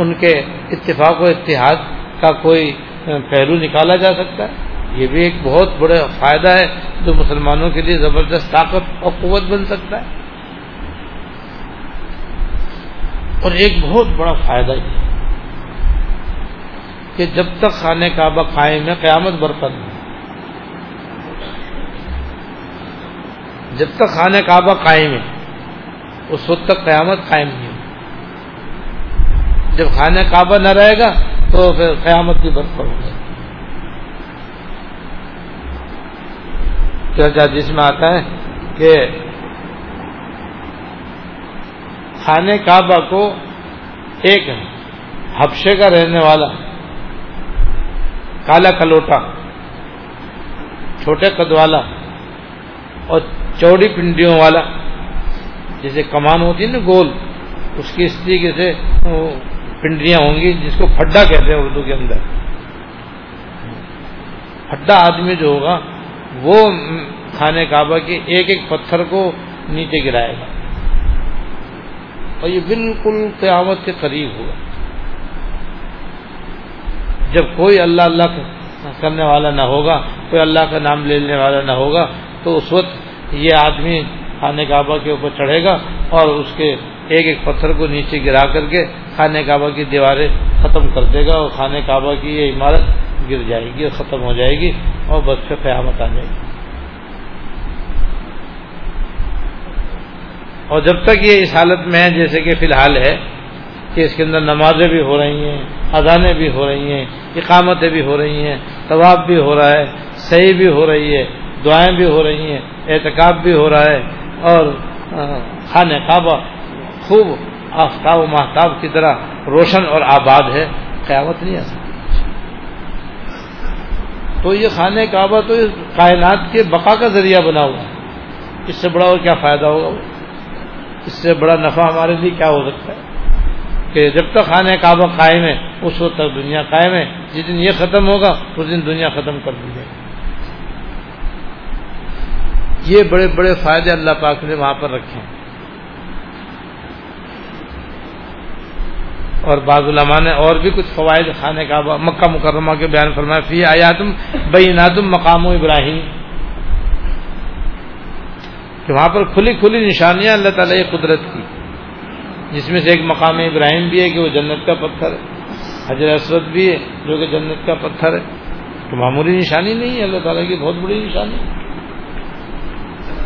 ان کے اتفاق و اتحاد کا کوئی پہلو نکالا جا سکتا ہے. یہ بھی ایک بہت بڑا فائدہ ہے جو مسلمانوں کے لیے زبردست طاقت اور قوت بن سکتا ہے. اور ایک بہت بڑا فائدہ یہ ہے کہ جب تک خانہ کعبہ قائم ہے قیامت برپا نہیں. جب تک خانہ کعبہ قائم ہے اس وقت تک قیامت قائم نہیں ہوگی. جب خانہ کعبہ نہ رہے گا تو پھر قیامت کی برپا ہو جائے گی. چرچا جس میں آتا ہے کہ خانہ کعبہ کو ایک حبشے کا رہنے والا کالا کلوٹا چھوٹے قد والا اور چوڑی پنڈیوں والا جیسے کمان ہوتی ہے نا گول, اس کی اس طریقے سے پنڈیاں ہوں گی جس کو پھڈا کہتے ہیں اردو کے اندر. پھڈا آدمی جو ہوگا وہ خانہ کعبہ کے ایک ایک پتھر کو نیچے گرائے گا اور یہ بالکل قیامت کے قریب ہوا جب کوئی اللہ اللہ کرنے والا نہ ہوگا، کوئی اللہ کا نام لینے والا نہ ہوگا، تو اس وقت یہ آدمی خانہ کعبہ کے اوپر چڑھے گا اور اس کے ایک ایک پتھر کو نیچے گرا کر کے خانہ کعبہ کی دیواریں ختم کر دے گا، اور خانہ کعبہ کی یہ عمارت گر جائے گی اور ختم ہو جائے گی، اور بس پھر قیامت آ جائے گی. اور جب تک یہ اس حالت میں ہے جیسے کہ فی الحال ہے کہ اس کے اندر نمازیں بھی ہو رہی ہیں، اذانیں بھی ہو رہی ہیں، اقامتیں بھی ہو رہی ہیں، طواف بھی ہو رہا ہے، سعی بھی ہو رہی ہے، دعائیں بھی ہو رہی ہیں، اعتکاف بھی ہو رہا ہے، اور خانہ کعبہ خوب آفتاب و مہتاب کی طرح روشن اور آباد ہے، قیامت نہیں آ سکتی. تو یہ خانہ کعبہ تو اس کائنات کے بقا کا ذریعہ بنا ہوا ہے، اس سے بڑا اور کیا فائدہ ہوگا؟ اس سے بڑا نفع ہمارے لیے کیا ہو سکتا ہے؟ کہ جب تک خانہ کعبہ قائم ہے اس وقت تک دنیا قائم ہے، جس دن یہ ختم ہوگا اس دن دنیا ختم کر دی جائے گی. یہ بڑے بڑے فائدے اللہ پاک نے وہاں پر رکھے ہیں. اور بعض علماء نے اور بھی کچھ فوائد خانہ کعبہ مکہ مکرمہ کے بیان فرمائے. فی آیاتم بیناتم مقام ابراہیم، کہ وہاں پر کھلی کھلی نشانیاں اللہ تعالیٰ کی قدرت کی، جس میں سے ایک مقام ابراہیم بھی ہے کہ وہ جنت کا پتھر ہے، حجر اسود بھی ہے جو کہ جنت کا پتھر ہے، تو معمولی نشانی نہیں ہے، اللہ تعالیٰ کی بہت بڑی نشانی ہے.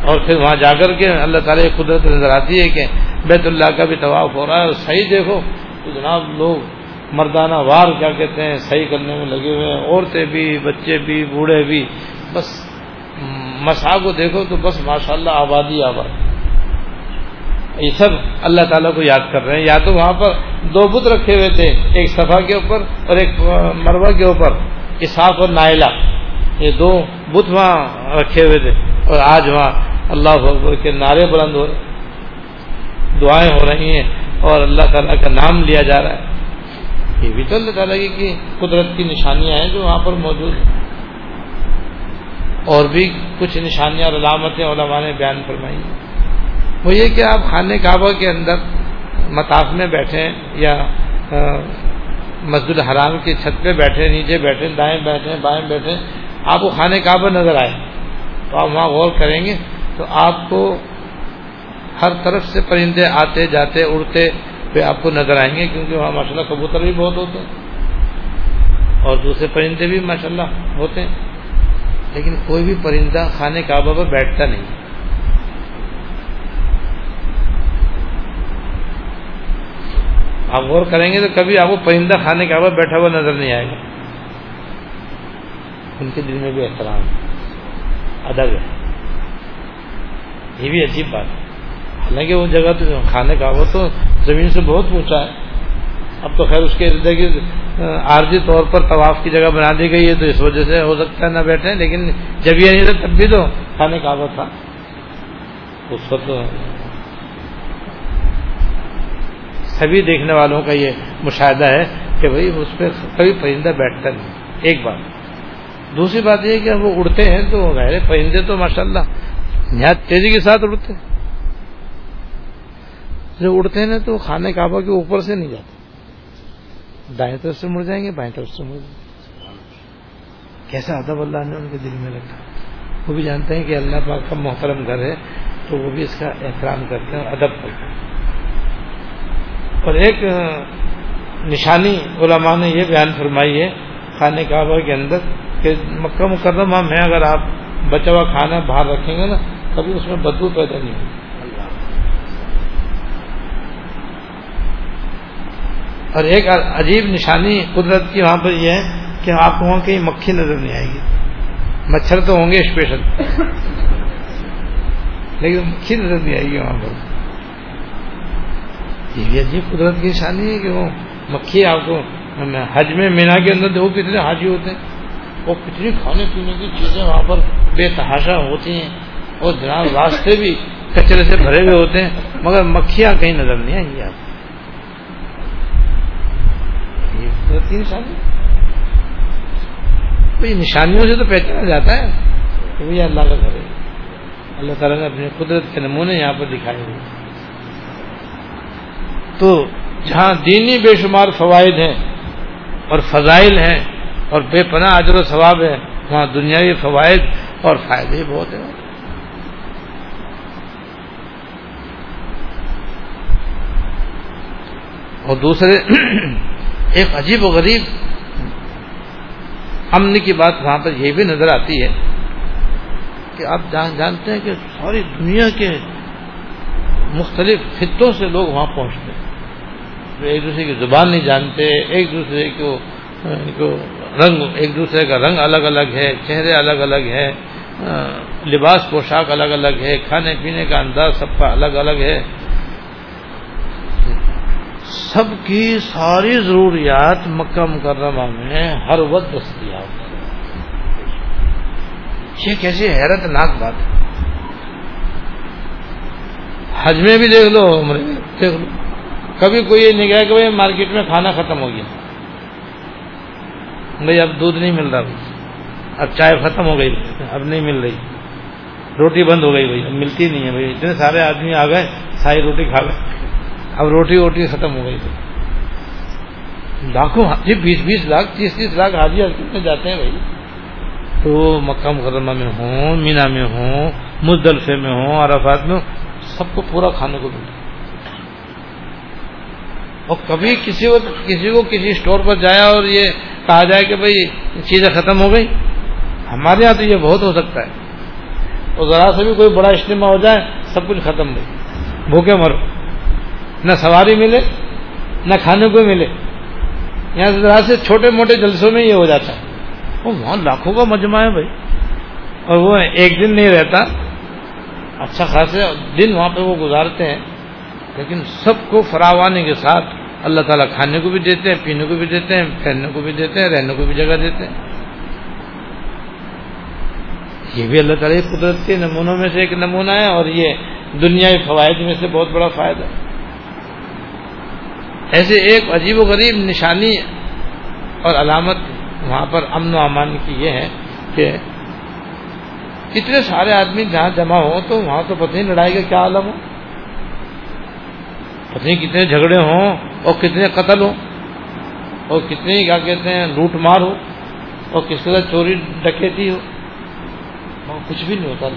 اور پھر وہاں جا کر کے اللہ تعالیٰ کی قدرت نظر آتی ہے کہ بیت اللہ کا بھی طواف ہو رہا ہے، اور صحیح دیکھو تو جناب لوگ مردانہ وار کیا کہتے ہیں صحیح کرنے میں لگے ہوئے ہیں، عورتیں بھی، بچے بھی، بوڑھے بھی، بس مسا کو دیکھو تو بس ماشاءاللہ آبادی آباد. یہ سب اللہ تعالیٰ کو یاد کر رہے ہیں. یا تو وہاں پر دو بت رکھے ہوئے تھے، ایک صفا کے اوپر اور ایک مروہ کے اوپر، اسحاق اور نائلہ، یہ دو بت وہاں رکھے ہوئے تھے، اور آج وہاں اللہ اکبر کے نعرے بلند ہو رہے ہیں، دعائیں ہو رہی ہیں، اور اللہ تعالیٰ کا نام لیا جا رہا ہے. یہ بھی تو اللہ تعالیٰ کی قدرت کی نشانیاں ہیں جو وہاں پر موجود ہیں. اور بھی کچھ نشانیاں اور علامتیں علماء نے بیان فرمائی ہیں. وہ یہ کہ آپ خانہ کعبہ کے اندر مطاف میں بیٹھیں یا مسجد الحرام کی چھت پہ بیٹھیں، نیچے بیٹھیں، دائیں بیٹھیں، بائیں بیٹھیں، آپ کو خانہ کعبہ نظر آئے تو آپ وہاں غور کریں گے تو آپ کو ہر طرف سے پرندے آتے جاتے اڑتے پہ آپ کو نظر آئیں گے، کیونکہ وہاں ماشاءاللہ کبوتر بھی بہت ہوتے ہیں اور دوسرے پرندے بھی ماشاءاللہ ہوتے ہیں. لیکن کوئی بھی پرندہ خانہ کعبہ پر بیٹھتا نہیں. آپ غور کریں گے تو کبھی آپ کو پرندہ خانہ کعبہ بیٹھا ہوا نظر نہیں آئے گا. ان کے دل میں بھی احترام ادب ہے، یہ بھی عجیب بات ہے. حالانکہ وہ جگہ تو خانہ کعبہ تو زمین سے بہت اونچا ہے. اب تو خیر اس کے ارد گرد عارضی طور پر طواف کی جگہ بنا دی گئی ہے تو اس وجہ سے ہو سکتا ہے نہ بیٹھیں، لیکن جب یہ نہیں تھا تب بھی تو خانہ کعبہ تھا اس وقت. سبھی دیکھنے والوں کا یہ مشاہدہ ہے کہ بھئی اس پہ کبھی پرندہ بیٹھتا نہیں، ایک بات. دوسری بات یہ کہ وہ اڑتے ہیں تو غیر پرندے تو ماشاءاللہ نہایت تیزی کے ساتھ اڑتے ہیں. جب اڑتے ہیں نا تو خانہ کعبہ کے اوپر سے نہیں جاتے، دائیں طرف سے مڑ جائیں گے، بائیں طرف سے مڑ جائیں گے. کیسا ادب اللہ نے ان کے دل میں رکھا. وہ بھی جانتے ہیں کہ اللہ پاک کا محترم گھر ہے تو وہ بھی اس کا احترام کرتے ہیں اور ادب کرتے ہیں. اور ایک نشانی علماء نے یہ بیان فرمائی ہے خانہ کعبہ کے اندر کہ مکہ مکرمہ میں اگر آپ بچا ہوا کھانا باہر رکھیں گے نا کبھی اس میں بدبو پیدا نہیں ہوگی. اور ایک عجیب نشانی قدرت کی وہاں پر یہ ہے کہ آپ کو وہاں کہیں مکھی نظر نہیں آئے گی. مچھر تو ہوں گے اسپیشل، لیکن مکھی نظر نہیں آئے گی وہاں پر. یہ بھی عجیب قدرت کی نشانی ہے کہ وہ مکھی آپ کو حج میں مینا کے اندر دیکھو کتنے حاجی ہوتے ہیں، وہ کتنی کھانے پینے کی چیزیں وہاں پر بے تحاشا ہوتی ہیں، اور جناب راستے بھی کچرے سے بھرے ہوئے ہوتے ہیں، مگر مکھیاں کہیں نظر نہیں آئیں گی آپ کو. یہ نشانیوں سے تو پہچانا جاتا ہے کہ یہ اللہ کا گھر ہے، اللہ تعالیٰ نے اپنی قدرت کے نمونے یہاں پر دکھائے ہوئے. تو جہاں دینی بے شمار فوائد ہیں اور فضائل ہیں اور بے پناہ اجر و ثواب ہے، وہاں دنیاوی فوائد اور فائدے بہت ہیں. اور دوسرے ایک عجیب و غریب امن کی بات وہاں پر یہ بھی نظر آتی ہے کہ آپ جان جانتے ہیں کہ ساری دنیا کے مختلف خطوں سے لوگ وہاں پہنچتے ہیں، جو ایک دوسرے کی زبان نہیں جانتے، ایک دوسرے کو رنگ ایک دوسرے کا رنگ الگ الگ ہے، چہرے الگ الگ ہے، لباس پوشاک الگ الگ ہے، کھانے پینے کا انداز سب کا الگ الگ ہے. سب کی ساری ضروریات مکہ مکرمہ میں ہر وقت دستیاب ہے. یہ کیسی حیرت ناک بات ہے. حج میں بھی دیکھ لو، عمرے میں دیکھ لو، کبھی کوئی یہ نہیں کہا کہ بھائی مارکیٹ میں کھانا ختم ہو گیا، بھائی اب دودھ نہیں مل رہا، بھائی اب چائے ختم ہو گئی، اب نہیں مل رہی، روٹی بند ہو گئی، بھائی اب ملتی نہیں ہے، بھائی اتنے سارے آدمی آ گئے ساری روٹی کھا گئے، اب روٹی ووٹی ختم ہو گئی. لاکھوں جی بیس بیس لاکھ تیس تیس لاکھ حاجی میں جاتے ہیں بھائی، تو مکہ مکرمہ میں ہوں، مینا میں ہوں، مزدلفے میں ہوں، عرفات میں ہوں، سب کو پورا کھانے کو ملتا ہے. اور کبھی کسی وقت کسی کو کسی اسٹور پر جایا اور یہ کہا جائے کہ بھائی چیزیں ختم ہو گئی. ہمارے یہاں تو یہ بہت ہو سکتا ہے، اور ذرا سے بھی کوئی بڑا اجتماع ہو جائے سب کچھ ختم ہو گئی، بھوکے مرو، نہ سواری ملے نہ کھانے کو ملے. یہاں ذرا سے چھوٹے موٹے جلسوں میں یہ ہو جاتا ہے. اور وہاں لاکھوں کا مجمع ہے بھائی، اور وہ ایک دن نہیں رہتا، اچھا خاصا دن وہاں پہ وہ گزارتے ہیں، لیکن سب کو فراوانے کے ساتھ اللہ تعالیٰ کھانے کو بھی دیتے ہیں، پینے کو بھی دیتے ہیں، پہننے کو بھی دیتے ہیں، رہنے کو بھی جگہ دیتے ہیں. یہ بھی اللہ تعالیٰ کی قدرت کے نمونوں میں سے ایک نمونہ ہے، اور یہ دنیائی فوائد میں سے بہت بڑا فائدہ ہے. ایسے ایک عجیب و غریب نشانی اور علامت وہاں پر امن و امان کی یہ ہے کہ اتنے سارے آدمی جہاں جمع ہوں تو وہاں تو پتہ نہیں لڑائی کا کیا عالم ہو، پتہ نہیں کتنے جھگڑے ہوں اور کتنے قتل ہوں اور کتنے کیا کہتے ہیں لوٹ مار ہو اور کس طرح چوری ڈکیتی ہو، وہاں کچھ بھی نہیں ہوتا.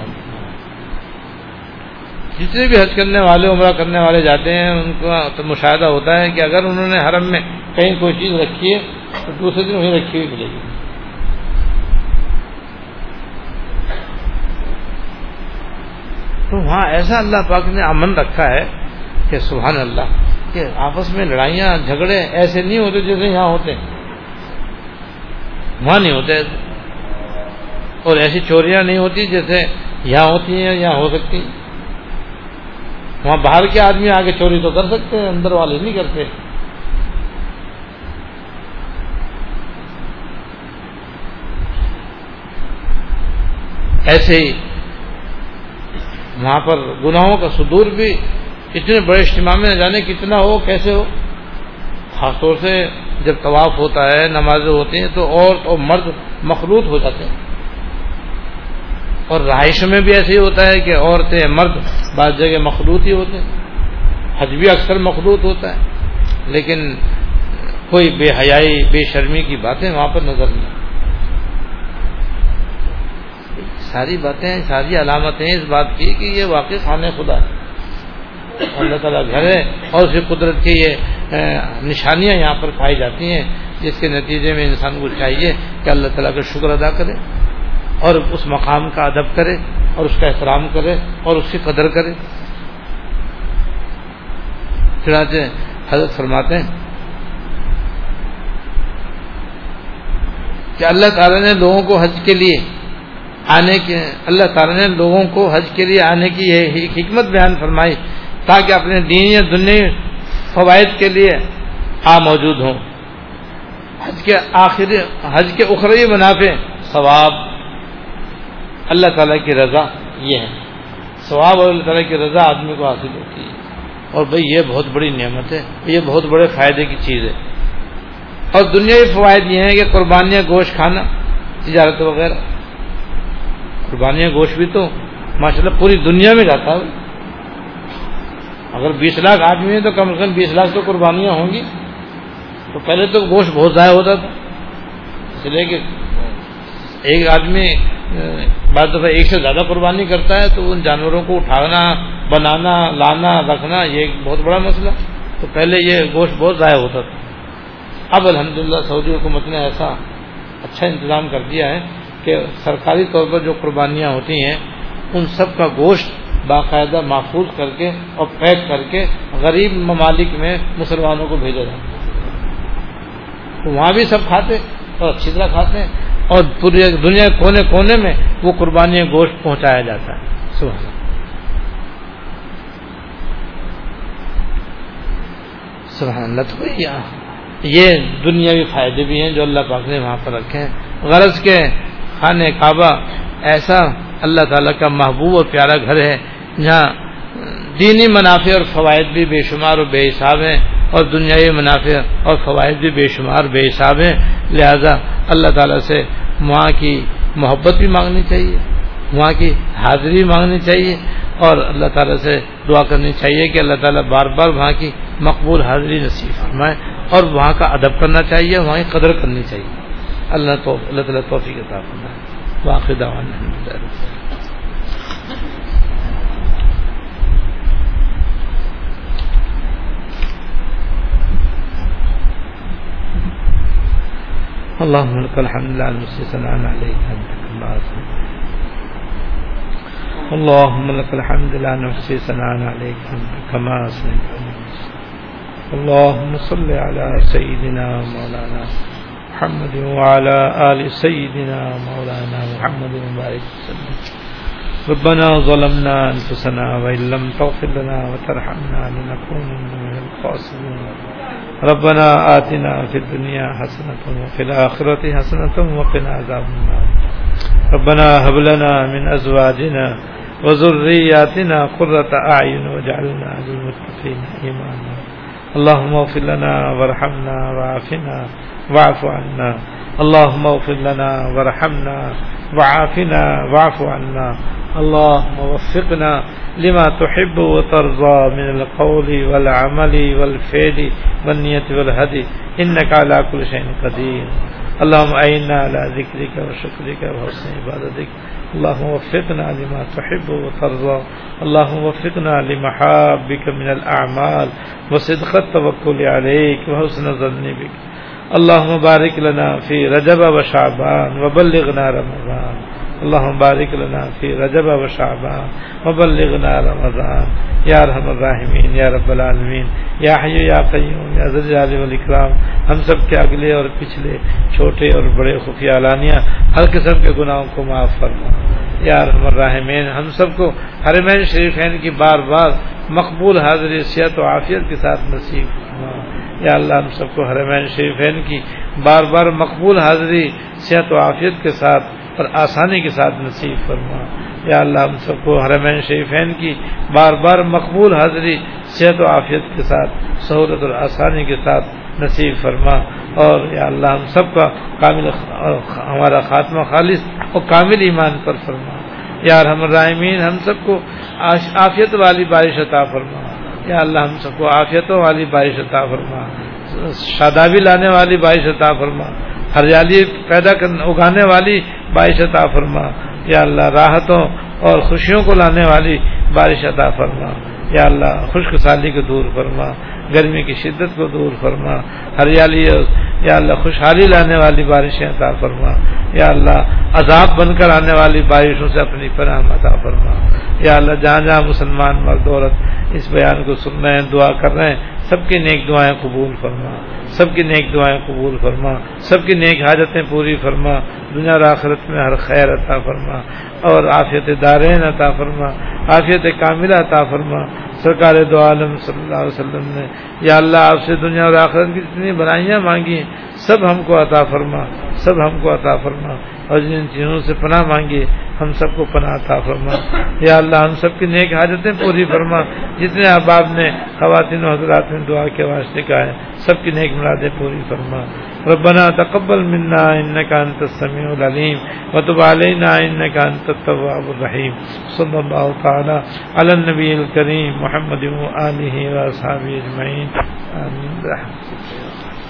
جتنے بھی حج کرنے والے عمرہ کرنے والے جاتے ہیں ان کا تو مشاہدہ ہوتا ہے کہ اگر انہوں نے حرم میں کہیں کوئی چیز رکھی ہے تو دوسرے دن وہیں رکھی ہوئی ملے گی. تو وہاں ایسا اللہ پاک نے امن رکھا ہے کہ سبحان اللہ، کہ آپس میں لڑائیاں جھگڑے ایسے نہیں ہوتے جیسے یہاں ہوتے، وہاں نہیں ہوتے، اور ایسی چوریاں نہیں ہوتی جیسے یہاں ہوتی ہیں، یہاں ہو سکتی ہیں. وہاں باہر کے آدمی آگے چوری تو کر سکتے ہیں، اندر والے نہیں کرتے. ایسے ہی وہاں پر گناہوں کا صدور بھی اتنے بڑے اجتماع میں نہ جانے کتنا ہو، کیسے ہو. خاص طور سے جب طواف ہوتا ہے، نمازیں ہوتی ہیں، تو عورت اور مرد مخلوط ہو جاتے ہیں. اور رہائشوں میں بھی ایسے ہی ہوتا ہے کہ عورتیں مرد بعض جگہ مخلوط ہی ہوتے ہیں. حج بھی اکثر مخلوط ہوتا ہے، لیکن کوئی بے حیائی بے شرمی کی باتیں وہاں پر نظر نہیں. ساری باتیں ساری علامتیں اس بات کی کہ یہ واقعی خانہ خدا ہے، اللہ تعالیٰ گھر ہے، اور اسی قدرت کی یہ نشانیاں یہاں پر پائی جاتی ہیں، جس کے نتیجے میں انسان کو چاہیے کہ اللہ تعالیٰ کا شکر ادا کرے اور اس مقام کا ادب کرے اور اس کا احترام کرے اور اس کی قدر کرے. چنانچہ حضرت فرماتے ہیں کہ اللہ تعالیٰ نے لوگوں کو حج کے لیے آنے کے اللہ تعالیٰ نے لوگوں کو حج کے لیے آنے کی یہ حکمت بیان فرمائی تاکہ اپنے دینی یا دنیوی فوائد کے لیے آ موجود ہوں. حج کے آخری حج کے اخروی منافع ثواب، اللہ تعالیٰ کی رضا، یہ ہے ثواب اور اللہ تعالیٰ کی رضا آدمی کو حاصل ہوتی ہے. اور بھئی یہ بہت بڑی نعمت ہے، یہ بہت بڑے فائدے کی چیز ہے. اور دنیاوی فوائد یہ ہیں کہ قربانیاں گوشت کھانا، تجارت وغیرہ. قربانیاں گوشت بھی تو ماشاءاللہ پوری دنیا میں جاتا ہے. اگر بیس لاکھ آدمی ہیں تو کم از کم بیس لاکھ تو قربانیاں ہوں گی. تو پہلے تو گوشت بہت ضائع ہوتا تھا، اس لیے کہ ایک آدمی بعض دفعہ ایک سے زیادہ قربانی کرتا ہے تو ان جانوروں کو اٹھانا، بنانا، لانا، رکھنا یہ ایک بہت بڑا مسئلہ. تو پہلے یہ گوشت بہت ضائع ہوتا تھا. اب الحمدللہ سعودی حکومت نے ایسا اچھا انتظام کر دیا ہے کہ سرکاری طور پر جو قربانیاں ہوتی ہیں ان سب کا گوشت باقاعدہ محفوظ کر کے اور پیک کر کے غریب ممالک میں مسلمانوں کو بھیجا جاتا ہے. تو وہاں بھی سب کھاتے اور اچھی طرح کھاتے ہیں، اور پوری دنیا کونے کونے میں وہ قربانی گوشت پہنچایا جاتا ہے. سبحان اللہ. سبحان اللہ. تو یہ دنیاوی فائدے بھی ہیں جو اللہ پاک نے وہاں پر رکھے ہیں. غرض کے خانہ کعبہ ایسا اللہ تعالیٰ کا محبوب اور پیارا گھر ہے جہاں دینی منافع اور فوائد بھی بے شمار و بے حساب ہیں، اور دنیاوی منافع اور فوائد بھی بے شمار بے حساب ہیں. لہذا اللہ تعالیٰ سے وہاں کی محبت بھی مانگنی چاہیے، وہاں کی حاضری مانگنی چاہیے، اور اللہ تعالیٰ سے دعا کرنی چاہیے کہ اللہ تعالیٰ بار بار وہاں کی مقبول حاضری نصیب فرمائے، اور وہاں کا ادب کرنا چاہیے، وہاں کی قدر کرنی چاہیے. اللہ تو اللہ تعالیٰ توفیق عطا فرمائے. واقع دعوانا الحمد للہ. اللهم لك الحمد على المسلسلان عليك أنت. اللهم لك الحمد على المسلسلان عليك أنت كما أسلمت. اللهم صل على سيدنا مولانا محمد وعلى آل سيدنا مولانا محمد وبارك وسلم. ربنا ظلمنا أنفسنا وإن لم تغفر لنا وترحمنا لنكونن من الخاسرين. ربنا آتنا في الدنيا حسنة وفي الآخرة حسنة وقنا عذاب النار. ربنا هب لنا من أزواجنا وذرياتنا قرة أعين واجعلنا للمتقين إماما. اللهم اغفر لنا وارحمنا وعافنا واعف عنا. اللهم اغفر لنا وارحمنا وعافنا واعف عنا. اللهم وفقنا لما تحب وترضى من القول والعمل والفعل والنية والهدي إنك على كل شيء قدير. اللهم أعنا على ذكرك وشكرك وحسن عبادتك. اللهم وفقنا لما تحب وترضى. اللهم وفقنا لمحابك من الأعمال وصدق التوكل عليك وحسن الظن بك. اللهم بارك لنا في رجب وشعبان وبلغنا رمضان. اللهم بارك لنا في رجب وشعبان وبلغنا رمضان يا ارحم الراحمين يا رب العالمين یا حی یا قیوم یا ذو الجلال والاکرام. ہم سب کے اگلے اور پچھلے، چھوٹے اور بڑے، خفیہ، علانیہ ہر قسم کے گناہوں کو معاف فرما یا ارحم الراحمین. ہم سب کو حرمین شریفین کی بار بار مقبول حاضری صحت و عافیت کے ساتھ نصیب فرما یا اللہ. ہم سب کو حرمین شریفین کی بار بار مقبول حاضری صحت و عافیت کے ساتھ اور آسانی کے ساتھ نصیب فرما یا اللہ. ہم سب کو حرمین شریفین کی بار بار مقبول حاضری صحت و عافیت کے ساتھ، سہولت اور آسانی کے ساتھ نصیب فرما. اور یا اللہ ہم سب کا کامل، ہمارا خاتمہ خالص اور کامل ایمان پر فرما یا ارحم الراحمین. ہم سب کو عافیت والی بارش عطا فرما یا اللہ. ہم سب کو عافیتوں والی بارش عطا فرما، شادابی لانے والی بارش عطا فرما، ہریالی پیدا کرنے اگانے والی بارش عطا فرما یا اللہ. راحتوں اور خوشیوں کو لانے والی بارش عطا فرما یا اللہ. خشک سالی کو دور فرما، گرمی کی شدت کو دور فرما، ہریالی یا اللہ خوشحالی لانے والی بارشیں عطا فرما یا اللہ. عذاب بن کر آنے والی بارشوں سے اپنی پناہ عطا فرما یا اللہ. جہاں جہاں مسلمان مرد عورت اس بیان کو سن رہے ہیں، دعا کر رہے ہیں، سب کی نیک دعائیں قبول فرما، سب کی نیک دعائیں قبول فرما، سب کی نیک حاجتیں پوری فرما، دنیا اور آخرت میں ہر خیر عطا فرما، اور عافیت دارین عطا فرما، عافیت کاملہ عطا فرما. سرکار دو عالم صلی اللہ علیہ وسلم نے یا اللہ آپ سے دنیا اور آخرت کی جتنی بلائیاں مانگی ہیں سب ہم کو عطا فرما، سب ہم کو عطا فرما. اور جن چیزوں سے پناہ مانگی ہم سب کو پناہ عطا فرما. یا اللہ ہم سب کی نیک حاجتیں پوری فرما جتنے احباب نے خواتین و حضرات نے دعا کے واسطے کہا ہے, سب کی نیک مرادیں پوری فرما. ربنا تقبل منا انك انت السميع العليم وتب علينا انك انت التواب الرحيم. صلی اللہ تعالی علی النبی الکریم محمد و آلہ و اصحابہ اجمعین. آمین.